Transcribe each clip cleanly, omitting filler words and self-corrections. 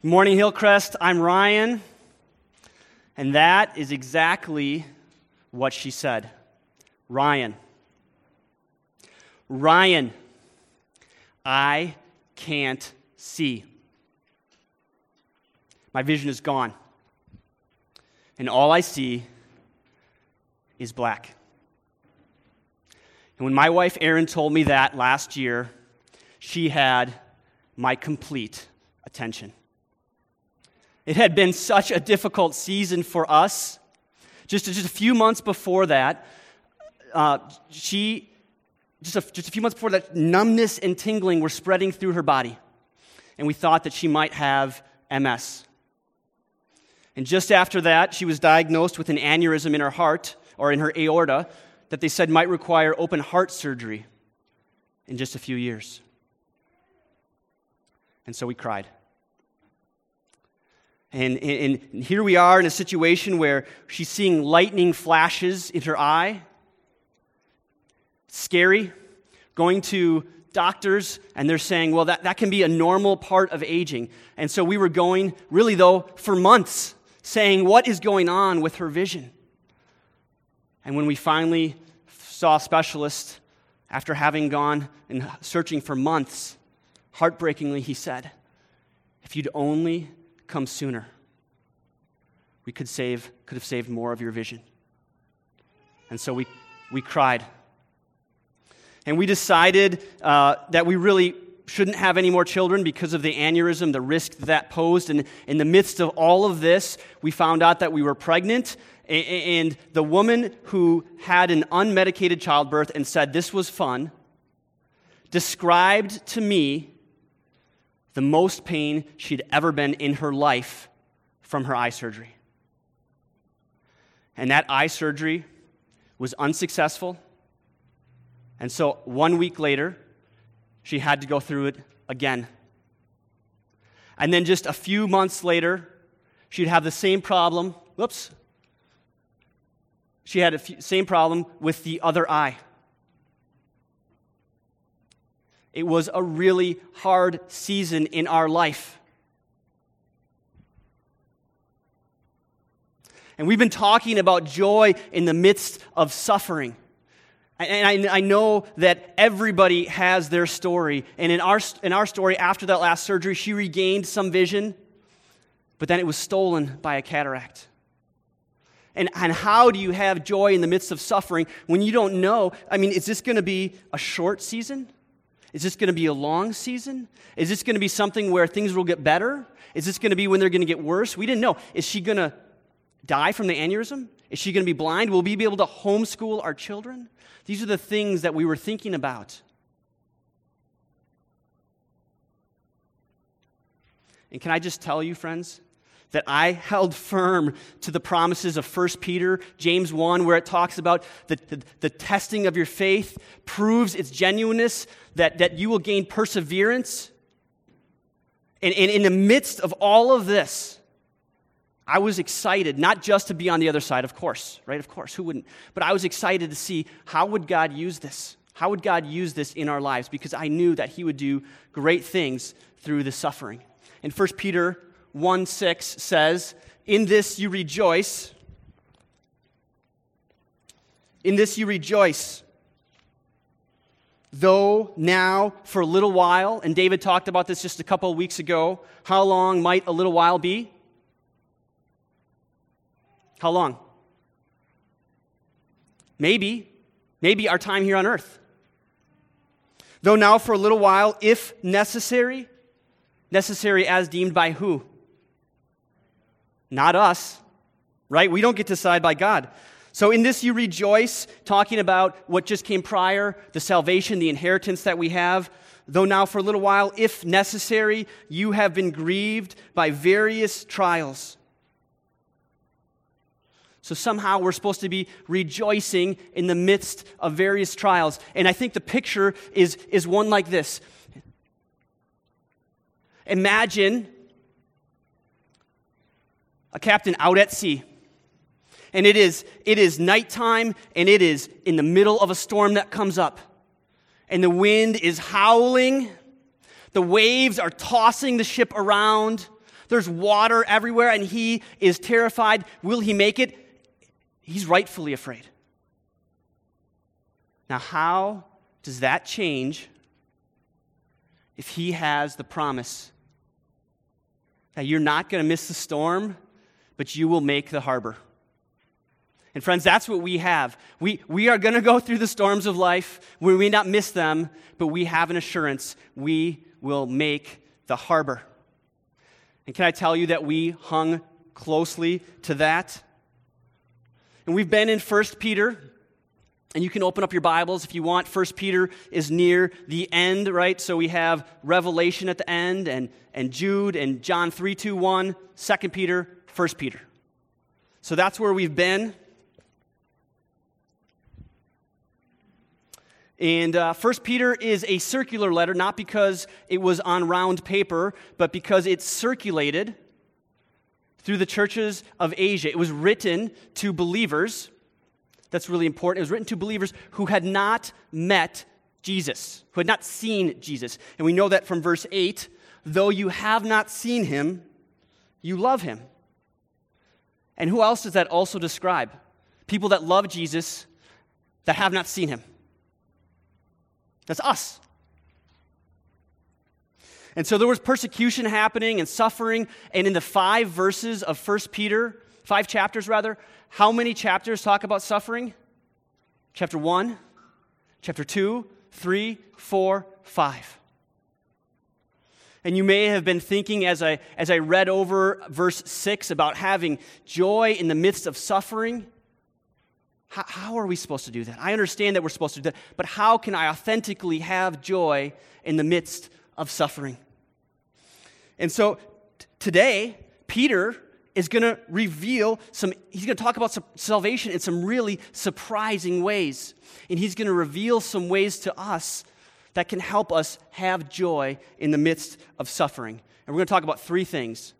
Good morning, Hillcrest. I'm Ryan, and that is exactly what she said. Ryan, I can't see. My vision is gone, and all I see is black. And when my wife Erin told me that last year, she had my complete attention. It had been such a difficult season for us. Just a few months before that, numbness and tingling were spreading through her body, and we thought that she might have MS. And just after that, she was diagnosed with an aneurysm in her heart, or in her aorta, that they said might require open heart surgery in just a few years. And so we cried. And here we are in a situation where she's seeing lightning flashes in her eye. Scary. Going to doctors, and they're saying, well, that can be a normal part of aging. And so we were going, really though, for months, saying, what is going on with her vision? And when we finally saw a specialist, after having gone and searching for months, heartbreakingly he said, if you'd only come sooner, we could have saved more of your vision. And so we cried. And we decided that we really shouldn't have any more children because of the aneurysm, the risk that posed. And in the midst of all of this, we found out that we were pregnant. And the woman who had an unmedicated childbirth and said this was fun described to me the most pain she'd ever been in her life from her eye surgery. And that eye surgery was unsuccessful. And so 1 week later, she had to go through it again. And then just a few months later, she'd have the same problem. Whoops. She had the same problem with the other eye. It was a really hard season in our life. And we've been talking about joy in the midst of suffering. And I know that everybody has their story. And in our story, after that last surgery, she regained some vision, but then it was stolen by a cataract. And how do you have joy in the midst of suffering when you don't know? I mean, is this going to be a short season? Is this going to be a long season? Is this going to be something where things will get better? Is this going to be when they're going to get worse? We didn't know. Is she going to die from the aneurysm? Is she going to be blind? Will we be able to homeschool our children? These are the things that we were thinking about. And can I just tell you, friends, that I held firm to the promises of 1 Peter, James 1, where it talks about the testing of your faith proves its genuineness, that you will gain perseverance. And in the midst of all of this, I was excited, not just to be on the other side, of course, right? Of course, who wouldn't? But I was excited to see how would God use this? How would God use this in our lives? Because I knew that he would do great things through the suffering. In 1 Peter 1:6 says, in this you rejoice. In this you rejoice, though now for a little while, and David talked about this just a couple of weeks ago, how long might a little while be? How long? Maybe our time here on earth. Though now for a little while, if necessary as deemed by who? Not us, right? We don't get to decide, by God. So in this you rejoice, talking about what just came prior, the salvation, the inheritance that we have. Though now for a little while, if necessary, you have been grieved by various trials. So somehow we're supposed to be rejoicing in the midst of various trials. And I think the picture is one like this. Imagine a captain out at sea, and it is nighttime, and it is in the middle of a storm that comes up, and the wind is howling, the waves are tossing the ship around, There's water everywhere, and he is terrified. Will he make it? He's rightfully afraid. Now, how does that change if he has the promise that you're not going to miss the storm, but you will make the harbor? And friends, that's what we have. We are going to go through the storms of life. We may not miss them, but we have an assurance we will make the harbor. And can I tell you that we hung closely to that? And we've been in 1 Peter, and you can open up your Bibles if you want. 1 Peter is near the end, right? So we have Revelation at the end, and Jude, and John 3:2:1, 2 Peter, 1 Peter. So that's where we've been. And 1 Peter is a circular letter, not because it was on round paper, but because it circulated through the churches of Asia. It was written to believers. That's really important. It was written to believers who had not met Jesus, who had not seen Jesus. And we know that from verse 8, though you have not seen him, you love him. And who else does that also describe? People that love Jesus that have not seen him. That's us. And so there was persecution happening and suffering, and in the 5 verses of 1 Peter, 5 chapters, how many chapters talk about suffering? Chapter 1, chapter 2, 3, 4, 5. And you may have been thinking as I read over verse 6 about having joy in the midst of suffering. How are we supposed to do that? I understand that we're supposed to do that, but how can I authentically have joy in the midst of suffering? And so today, Peter is going to reveal he's going to talk about salvation in some really surprising ways. And he's going to reveal some ways to us that can help us have joy in the midst of suffering. And we're going to talk about 3 things.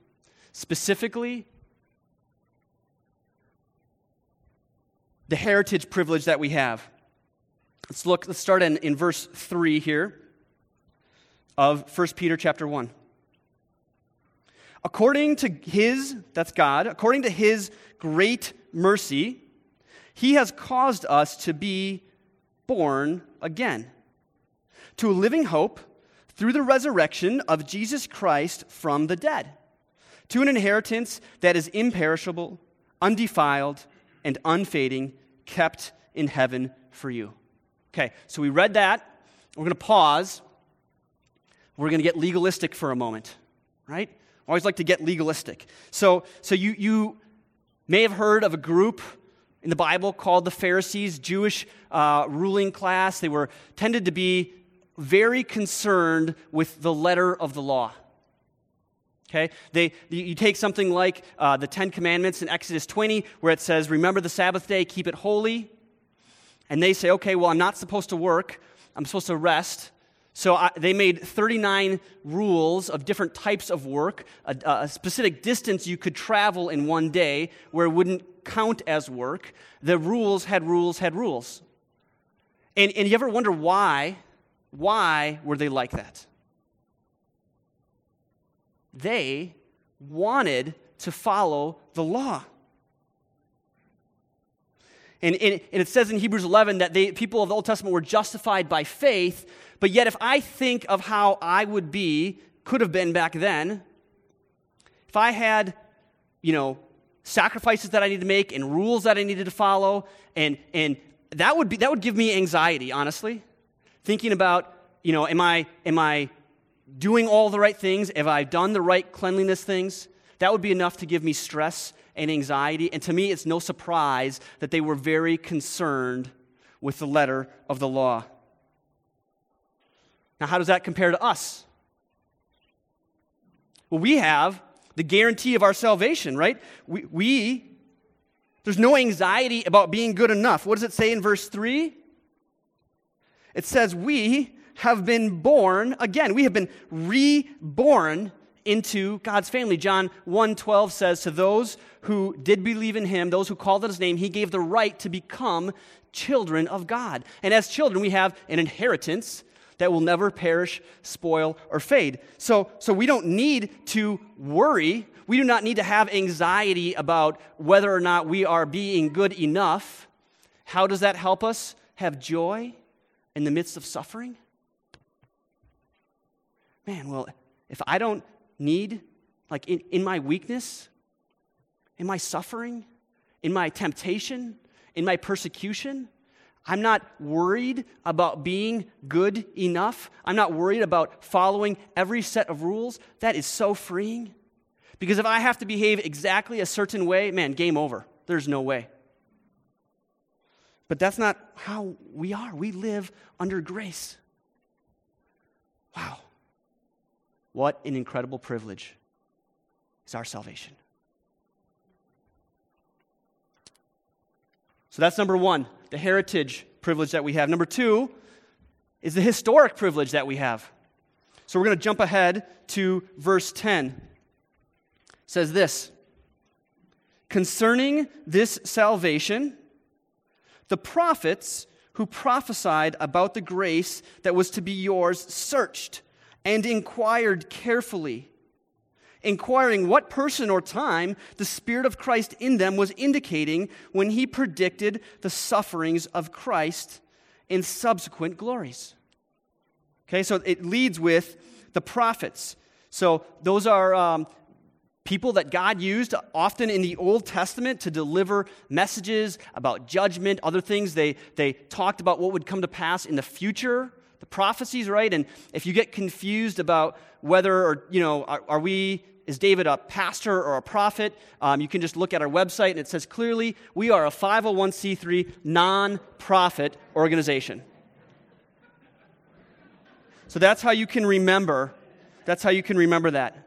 Specifically, the heritage privilege that we have. Let's start in verse 3 here of 1 Peter chapter 1. According to his great mercy, he has caused us to be born again to a living hope through the resurrection of Jesus Christ from the dead, to an inheritance that is imperishable, undefiled, and unfading, kept in heaven for you. Okay, so we read that. We're going to pause. We're going to get legalistic for a moment, right? I always like to get legalistic. So you may have heard of a group in the Bible called the Pharisees, Jewish ruling class. They tended to be very concerned with the letter of the law. Okay, you take something like the Ten Commandments in Exodus 20, where it says, "Remember the Sabbath day, keep it holy." And they say, "Okay, well, I'm not supposed to work; I'm supposed to rest." So they made 39 rules of different types of work, a specific distance you could travel in one day, where it wouldn't count as work. The rules had rules had rules. And you ever wonder why? Why were they like that? They wanted to follow the law. And it says in Hebrews 11 that people of the Old Testament were justified by faith, but yet if I think of how I could have been back then, if I had, sacrifices that I needed to make and rules that I needed to follow, and that would give me anxiety, honestly, thinking about, am I doing all the right things? Have I done the right cleanliness things? That would be enough to give me stress and anxiety. And to me, it's no surprise that they were very concerned with the letter of the law. Now, how does that compare to us? Well, we have the guarantee of our salvation, right? There's no anxiety about being good enough. What does it say in verse 3? It says, we have been born again. We have been reborn into God's family. John 1:12 says, to those who did believe in him, those who called on his name, he gave the right to become children of God. And as children, we have an inheritance that will never perish, spoil, or fade. So we don't need to worry. We do not need to have anxiety about whether or not we are being good enough. How does that help us have joy in the midst of suffering? Man, well, if I don't need, like in my weakness, in my suffering, in my temptation, in my persecution, I'm not worried about being good enough. I'm not worried about following every set of rules. That is so freeing. Because if I have to behave exactly a certain way, man, game over. There's no way. But that's not how we are. We live under grace. Wow. What an incredible privilege is our salvation. So that's number one, the heritage privilege that we have. Number two is the historic privilege that we have. So we're going to jump ahead to verse 10. It says this, "Concerning this salvation, the prophets who prophesied about the grace that was to be yours searched and inquired carefully, inquiring what person or time the Spirit of Christ in them was indicating when he predicted the sufferings of Christ and subsequent glories." Okay, so it leads with the prophets. So those are people that God used often in the Old Testament to deliver messages about judgment, other things. They talked about what would come to pass in the future, the prophecies, right? And if you get confused about whether, or you know, is David a pastor or a prophet? You can just look at our website, and it says clearly we are a 501c3 non-profit organization. So that's how you can remember. That's how you can remember that.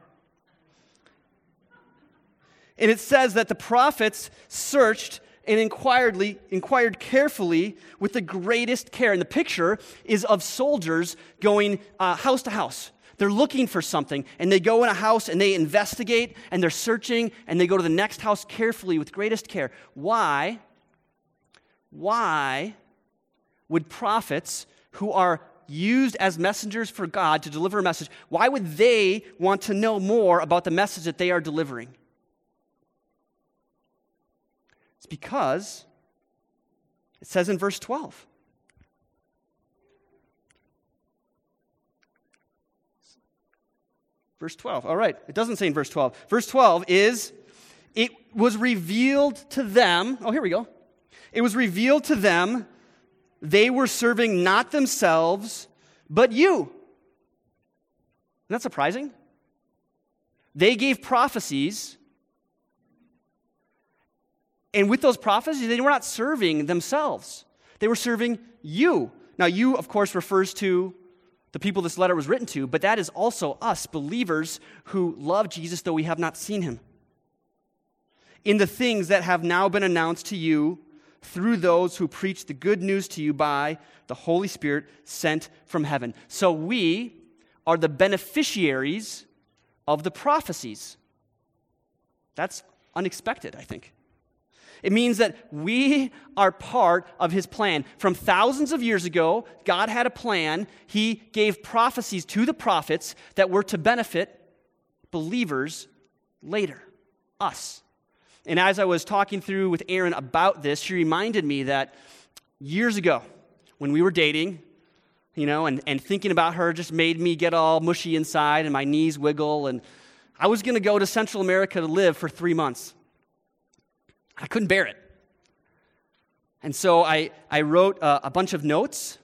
And it says that the prophets searched and inquired carefully with the greatest care. And the picture is of soldiers going house to house. They're looking for something, and they go in a house, and they investigate, and they're searching, and they go to the next house carefully with greatest care. Why? Why would prophets who are used as messengers for God to deliver a message, why would they want to know more about the message that they are delivering? It's because it says in verse 12. Verse 12, all right. It doesn't say in verse 12. Verse 12 is, it was revealed to them. Oh, here we go. It was revealed to them they were serving not themselves, but you. Isn't that surprising? They gave prophecies. And with those prophecies, they were not serving themselves. They were serving you. Now, you, of course, refers to the people this letter was written to, but that is also us, believers, who love Jesus, though we have not seen him. In the things that have now been announced to you through those who preach the good news to you by the Holy Spirit sent from heaven. So we are the beneficiaries of the prophecies. That's unexpected, I think. It means that we are part of his plan. From thousands of years ago, God had a plan. He gave prophecies to the prophets that were to benefit believers later, us. And as I was talking through with Erin about this, she reminded me that years ago, when we were dating, you know, and thinking about her just made me get all mushy inside and my knees wiggle. And I was going to go to Central America to live for 3 months. I couldn't bear it. And so I wrote a bunch of notes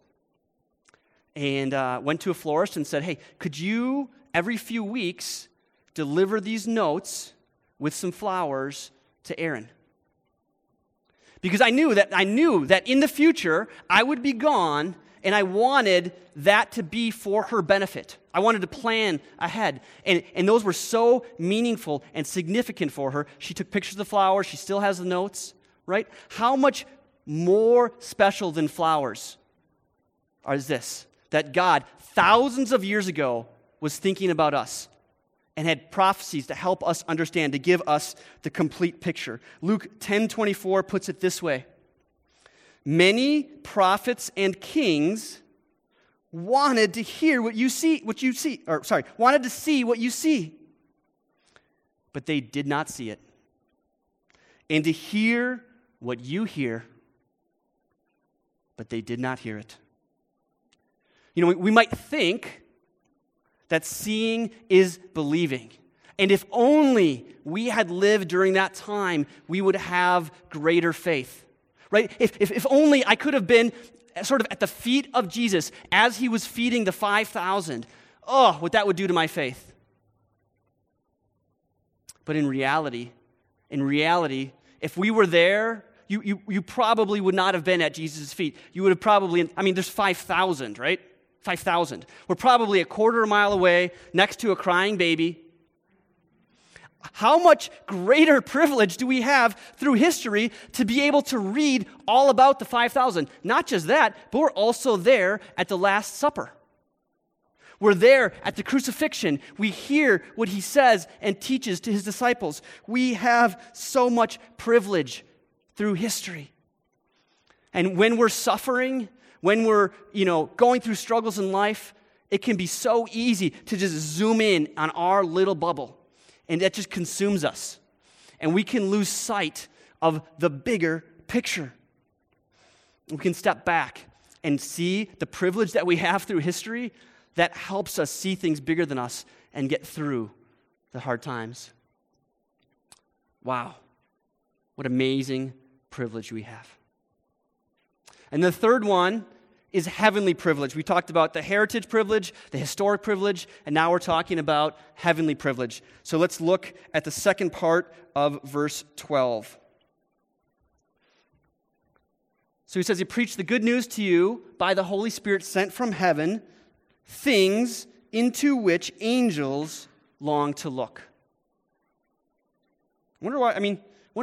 and went to a florist and said, "Hey, could you, every few weeks, deliver these notes with some flowers to Erin?" Because I knew that in the future, I would be gone, and I wanted that to be for her benefit. I wanted to plan ahead. And those were so meaningful and significant for her. She took pictures of the flowers. She still has the notes, right? How much more special than flowers is this? That God, thousands of years ago, was thinking about us and had prophecies to help us understand, to give us the complete picture. Luke 10:24 puts it this way. "Many prophets and kings wanted to hear wanted to see what you see. But they did not see it. And to hear what you hear, but they did not hear it. You know, we might think that seeing is believing. And if only we had lived during that time, we would have greater faith, right? If only I could have been sort of at the feet of Jesus as he was feeding the 5,000, oh, what that would do to my faith. But in reality, if we were there, you probably would not have been at Jesus' feet. You would have probably, there's 5,000, right? 5,000. We're probably a quarter mile away next to a crying baby. How much greater privilege do we have through history to be able to read all about the 5,000? Not just that, but we're also there at the Last Supper. We're there at the crucifixion. We hear what he says and teaches to his disciples. We have so much privilege through history. And when we're suffering, when we're, going through struggles in life, it can be so easy to just zoom in on our little bubble. And that just consumes us. And we can lose sight of the bigger picture. We can step back and see the privilege that we have through history that helps us see things bigger than us and get through the hard times. Wow. What amazing privilege we have. And the third one is heavenly privilege. We talked about the heritage privilege, the historic privilege, and now we're talking about heavenly privilege. So let's look at the second part of verse 12. So he says, he preached the good news to you by the Holy Spirit sent from heaven, things into which angels long to look. I wonder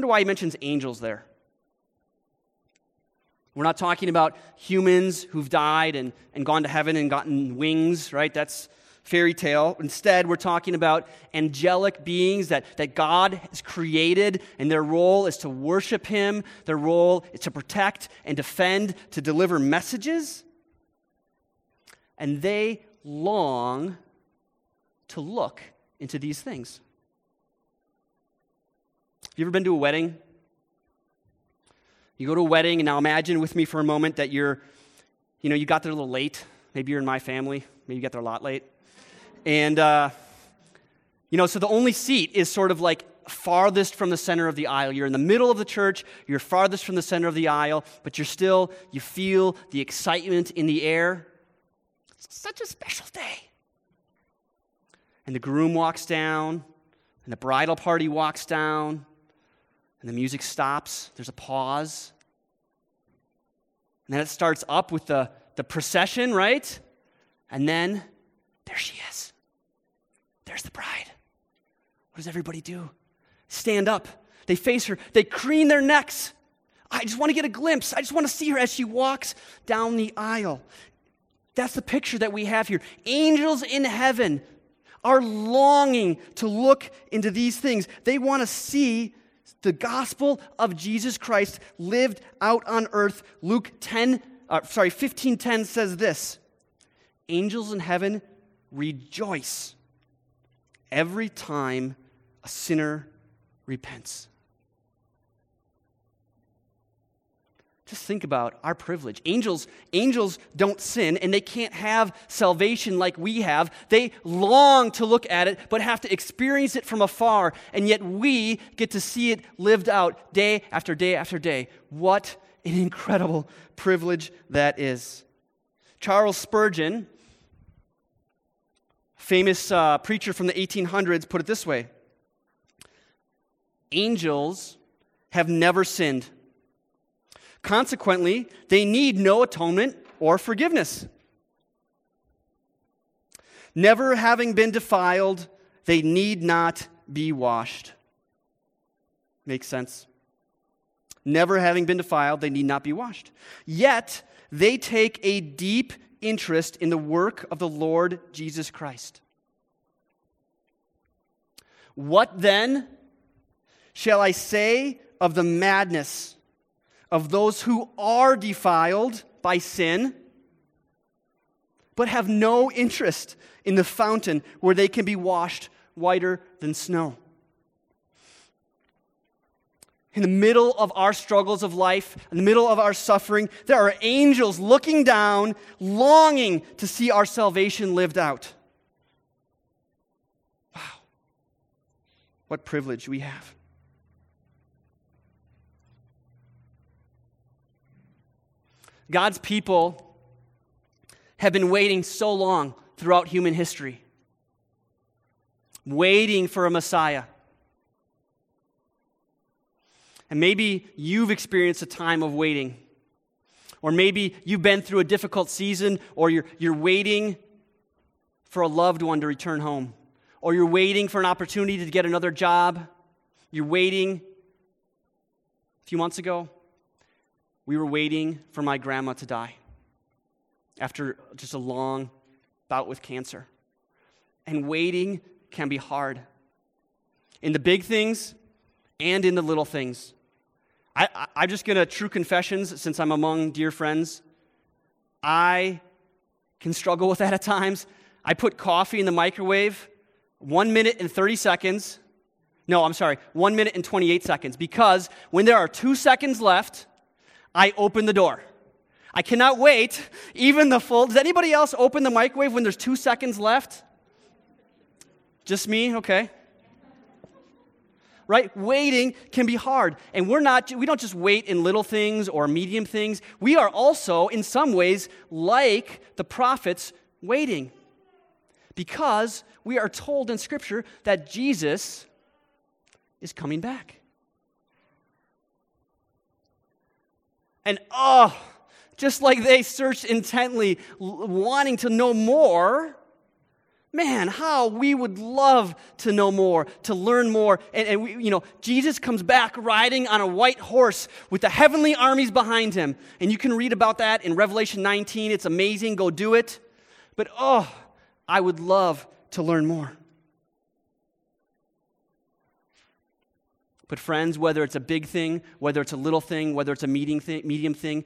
why he mentions angels there. We're not talking about humans who've died and gone to heaven and gotten wings, right? That's fairy tale. Instead, we're talking about angelic beings that God has created, and their role is to worship him. Their role is to protect and defend, to deliver messages. And they long to look into these things. Have you ever been to a wedding? You go to a wedding, and now imagine with me for a moment that you got there a little late. Maybe you're in my family. Maybe you got there a lot late. And, so the only seat is sort of like farthest from the center of the aisle. You're in the middle of the church. You're farthest from the center of the aisle, but you feel the excitement in the air. It's such a special day. And the groom walks down, and the bridal party walks down. And the music stops. There's a pause. And then it starts up with the procession, right? And then there she is. There's the bride. What does everybody do? Stand up. They face her. They crane their necks. I just want to get a glimpse. I just want to see her as she walks down the aisle. That's the picture that we have here. Angels in heaven are longing to look into these things. They want to see the gospel of Jesus Christ lived out on earth. Luke 15:10 says this: angels in heaven rejoice every time a sinner repents. Just think about our privilege. Angels don't sin, and they can't have salvation like we have. They long to look at it, but have to experience it from afar, and yet we get to see it lived out day after day after day. What an incredible privilege that is. Charles Spurgeon, famous preacher from the 1800s, put it this way: angels have never sinned. Consequently, they need no atonement or forgiveness. Never having been defiled, they need not be washed. Makes sense. Never having been defiled, they need not be washed. Yet, they take a deep interest in the work of the Lord Jesus Christ. What then shall I say of the madness of those who are defiled by sin, but have no interest in the fountain where they can be washed whiter than snow. In the middle of our struggles of life, in the middle of our suffering, there are angels looking down, longing to see our salvation lived out. Wow. What privilege we have. God's people have been waiting so long throughout human history, waiting for a Messiah. And maybe you've experienced a time of waiting. Or maybe you've been through a difficult season, or you're waiting for a loved one to return home. Or you're waiting for an opportunity to get another job. You're waiting. A few months ago, we were waiting for my grandma to die after just a long bout with cancer. And waiting can be hard. In the big things and in the little things. I'm just going to true confessions, since I'm among dear friends. I can struggle with that at times. I put coffee in the microwave 1 minute and 28 seconds, because when there are 2 seconds left, I open the door. I cannot wait even the full. Does anybody else open the microwave when there's 2 seconds left? Just me? Okay. Right? Waiting can be hard. And we don't just wait in little things or medium things. We are also, in some ways, like the prophets, waiting. Because we are told in Scripture that Jesus is coming back. And just like they searched intently, wanting to know more, man, how we would love to know more, to learn more. And we, Jesus comes back riding on a white horse with the heavenly armies behind him. And you can read about that in Revelation 19. It's amazing. Go do it. But, I would love to learn more. But friends, whether it's a big thing, whether it's a little thing, whether it's a medium thing,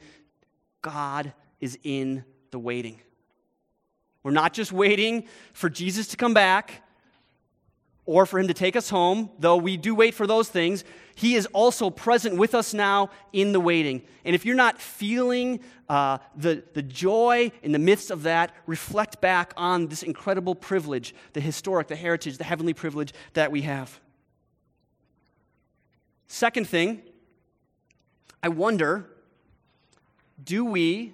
God is in the waiting. We're not just waiting for Jesus to come back or for him to take us home, though we do wait for those things. He is also present with us now in the waiting. And if you're not feeling the joy in the midst of that, reflect back on this incredible privilege, the historic, the heritage, the heavenly privilege that we have. Second thing, I wonder, do we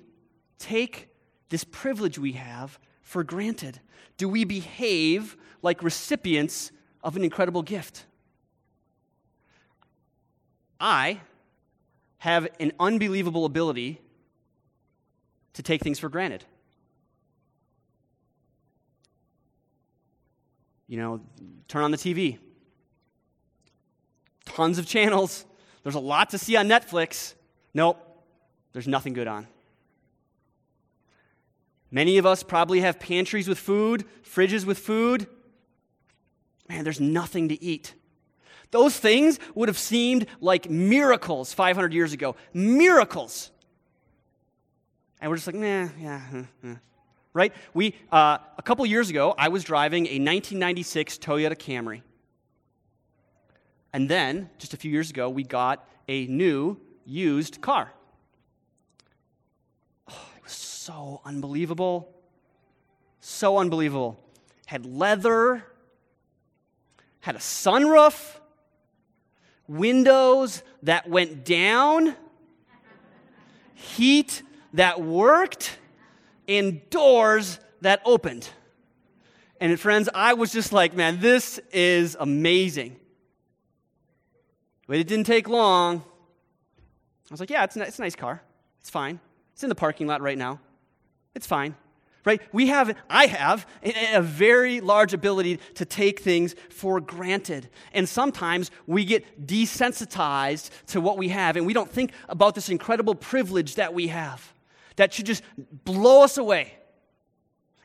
take this privilege we have for granted? Do we behave like recipients of an incredible gift? I have an unbelievable ability to take things for granted. Turn on the TV. Tons of channels. There's a lot to see on Netflix. Nope, there's nothing good on. Many of us probably have pantries with food, fridges with food. Man, there's nothing to eat. Those things would have seemed like miracles 500 years ago. Miracles. And we're just like, Right? A couple years ago, I was driving a 1996 Toyota Camry. And then, just a few years ago, we got a new, used car. So unbelievable. So unbelievable. Had leather, had a sunroof, windows that went down, heat that worked, and doors that opened. And friends, I was just like, man, this is amazing. But it didn't take long. I was like, yeah, it's a nice car. It's fine. It's in the parking lot right now. It's fine, right? I have a very large ability to take things for granted. And sometimes we get desensitized to what we have, and we don't think about this incredible privilege that we have that should just blow us away.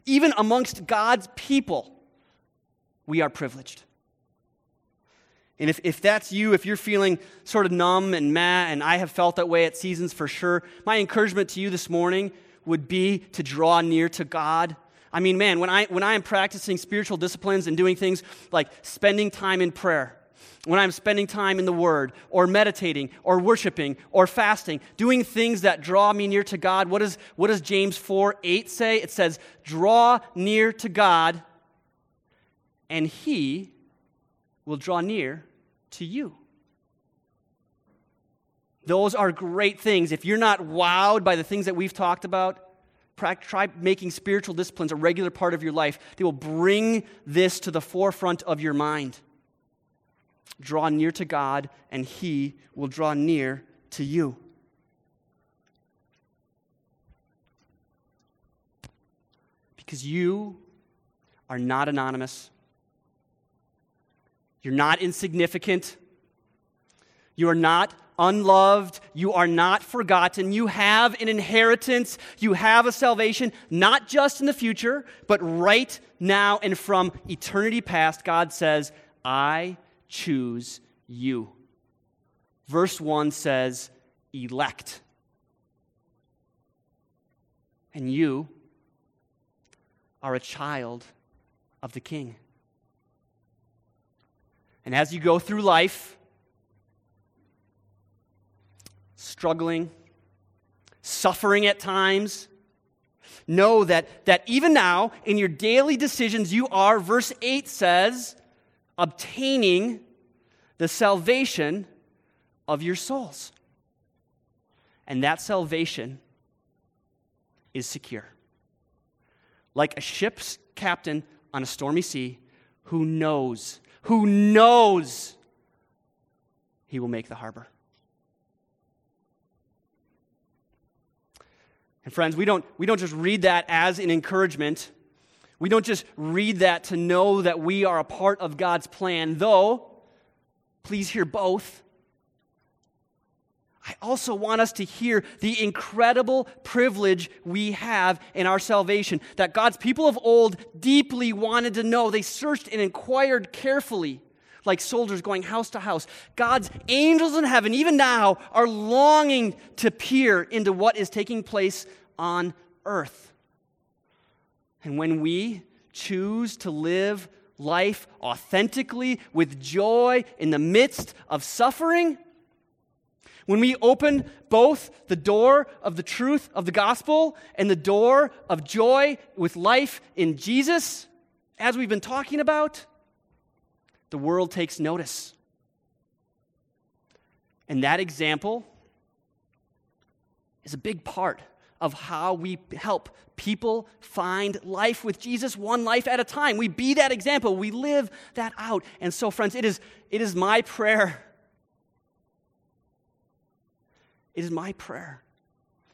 Even amongst God's people, we are privileged. And if that's you, if you're feeling sort of numb and meh, and I have felt that way at seasons for sure, my encouragement to you this morning would be to draw near to God. I mean, man, when I am practicing spiritual disciplines and doing things like spending time in prayer, when I'm spending time in the Word, or meditating, or worshiping, or fasting, doing things that draw me near to God, what does James 4:8 say? It says, draw near to God, and He will draw near to you. Those are great things. If you're not wowed by the things that we've talked about, try making spiritual disciplines a regular part of your life. They will bring this to the forefront of your mind. Draw near to God, and He will draw near to you. Because you are not anonymous. You're not insignificant. You are not unloved. You are not forgotten. You have an inheritance. You have a salvation, not just in the future, but right now and from eternity past. God says, I choose you. Verse 1 says, elect. And you are a child of the King. And as you go through life, struggling, suffering at times, know that even now, in your daily decisions, you are, verse 8 says, obtaining the salvation of your souls. And that salvation is secure. Like a ship's captain on a stormy sea who knows he will make the harbor. And friends, we don't just read that as an encouragement. We don't just read that to know that we are a part of God's plan, though, please hear both. I also want us to hear the incredible privilege we have in our salvation, that God's people of old deeply wanted to know. They searched and inquired carefully, like soldiers going house to house. God's angels in heaven, even now, are longing to peer into what is taking place on earth. And when we choose to live life authentically with joy in the midst of suffering, when we open both the door of the truth of the gospel and the door of joy with life in Jesus, as we've been talking about, the world takes notice. And that example is a big part of how we help people find life with Jesus, one life at a time. We be that example. We live that out. And so, friends, it is my prayer. It is my prayer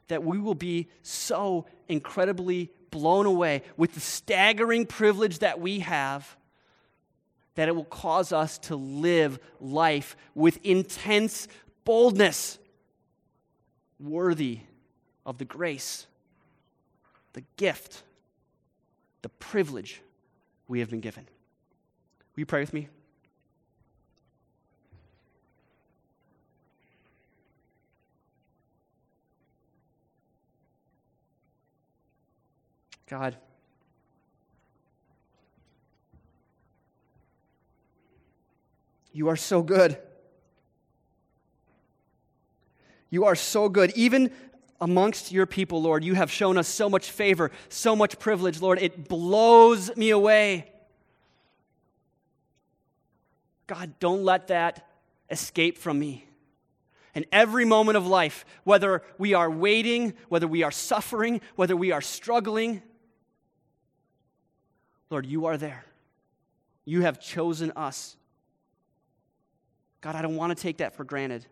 that we will be so incredibly blown away with the staggering privilege that we have that it will cause us to live life with intense boldness, worthy of the grace, the gift, the privilege we have been given. Will you pray with me? God, you are so good. You are so good. Even amongst your people, Lord, you have shown us so much favor, so much privilege, Lord. It blows me away. God, don't let that escape from me. And every moment of life, whether we are waiting, whether we are suffering, whether we are struggling, Lord, you are there. You have chosen us. God, I don't want to take that for granted.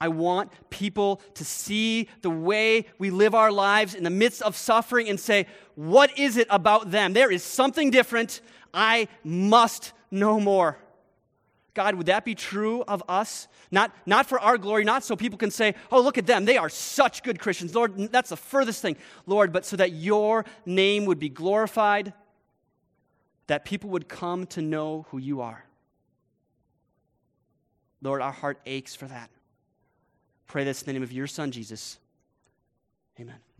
I want people to see the way we live our lives in the midst of suffering and say, what is it about them? There is something different. I must know more. God, would that be true of us? Not for our glory, not so people can say, oh, look at them. They are such good Christians. Lord, that's the furthest thing. Lord, but so that your name would be glorified, that people would come to know who you are. Lord, our heart aches for that. Pray this in the name of your Son, Jesus. Amen.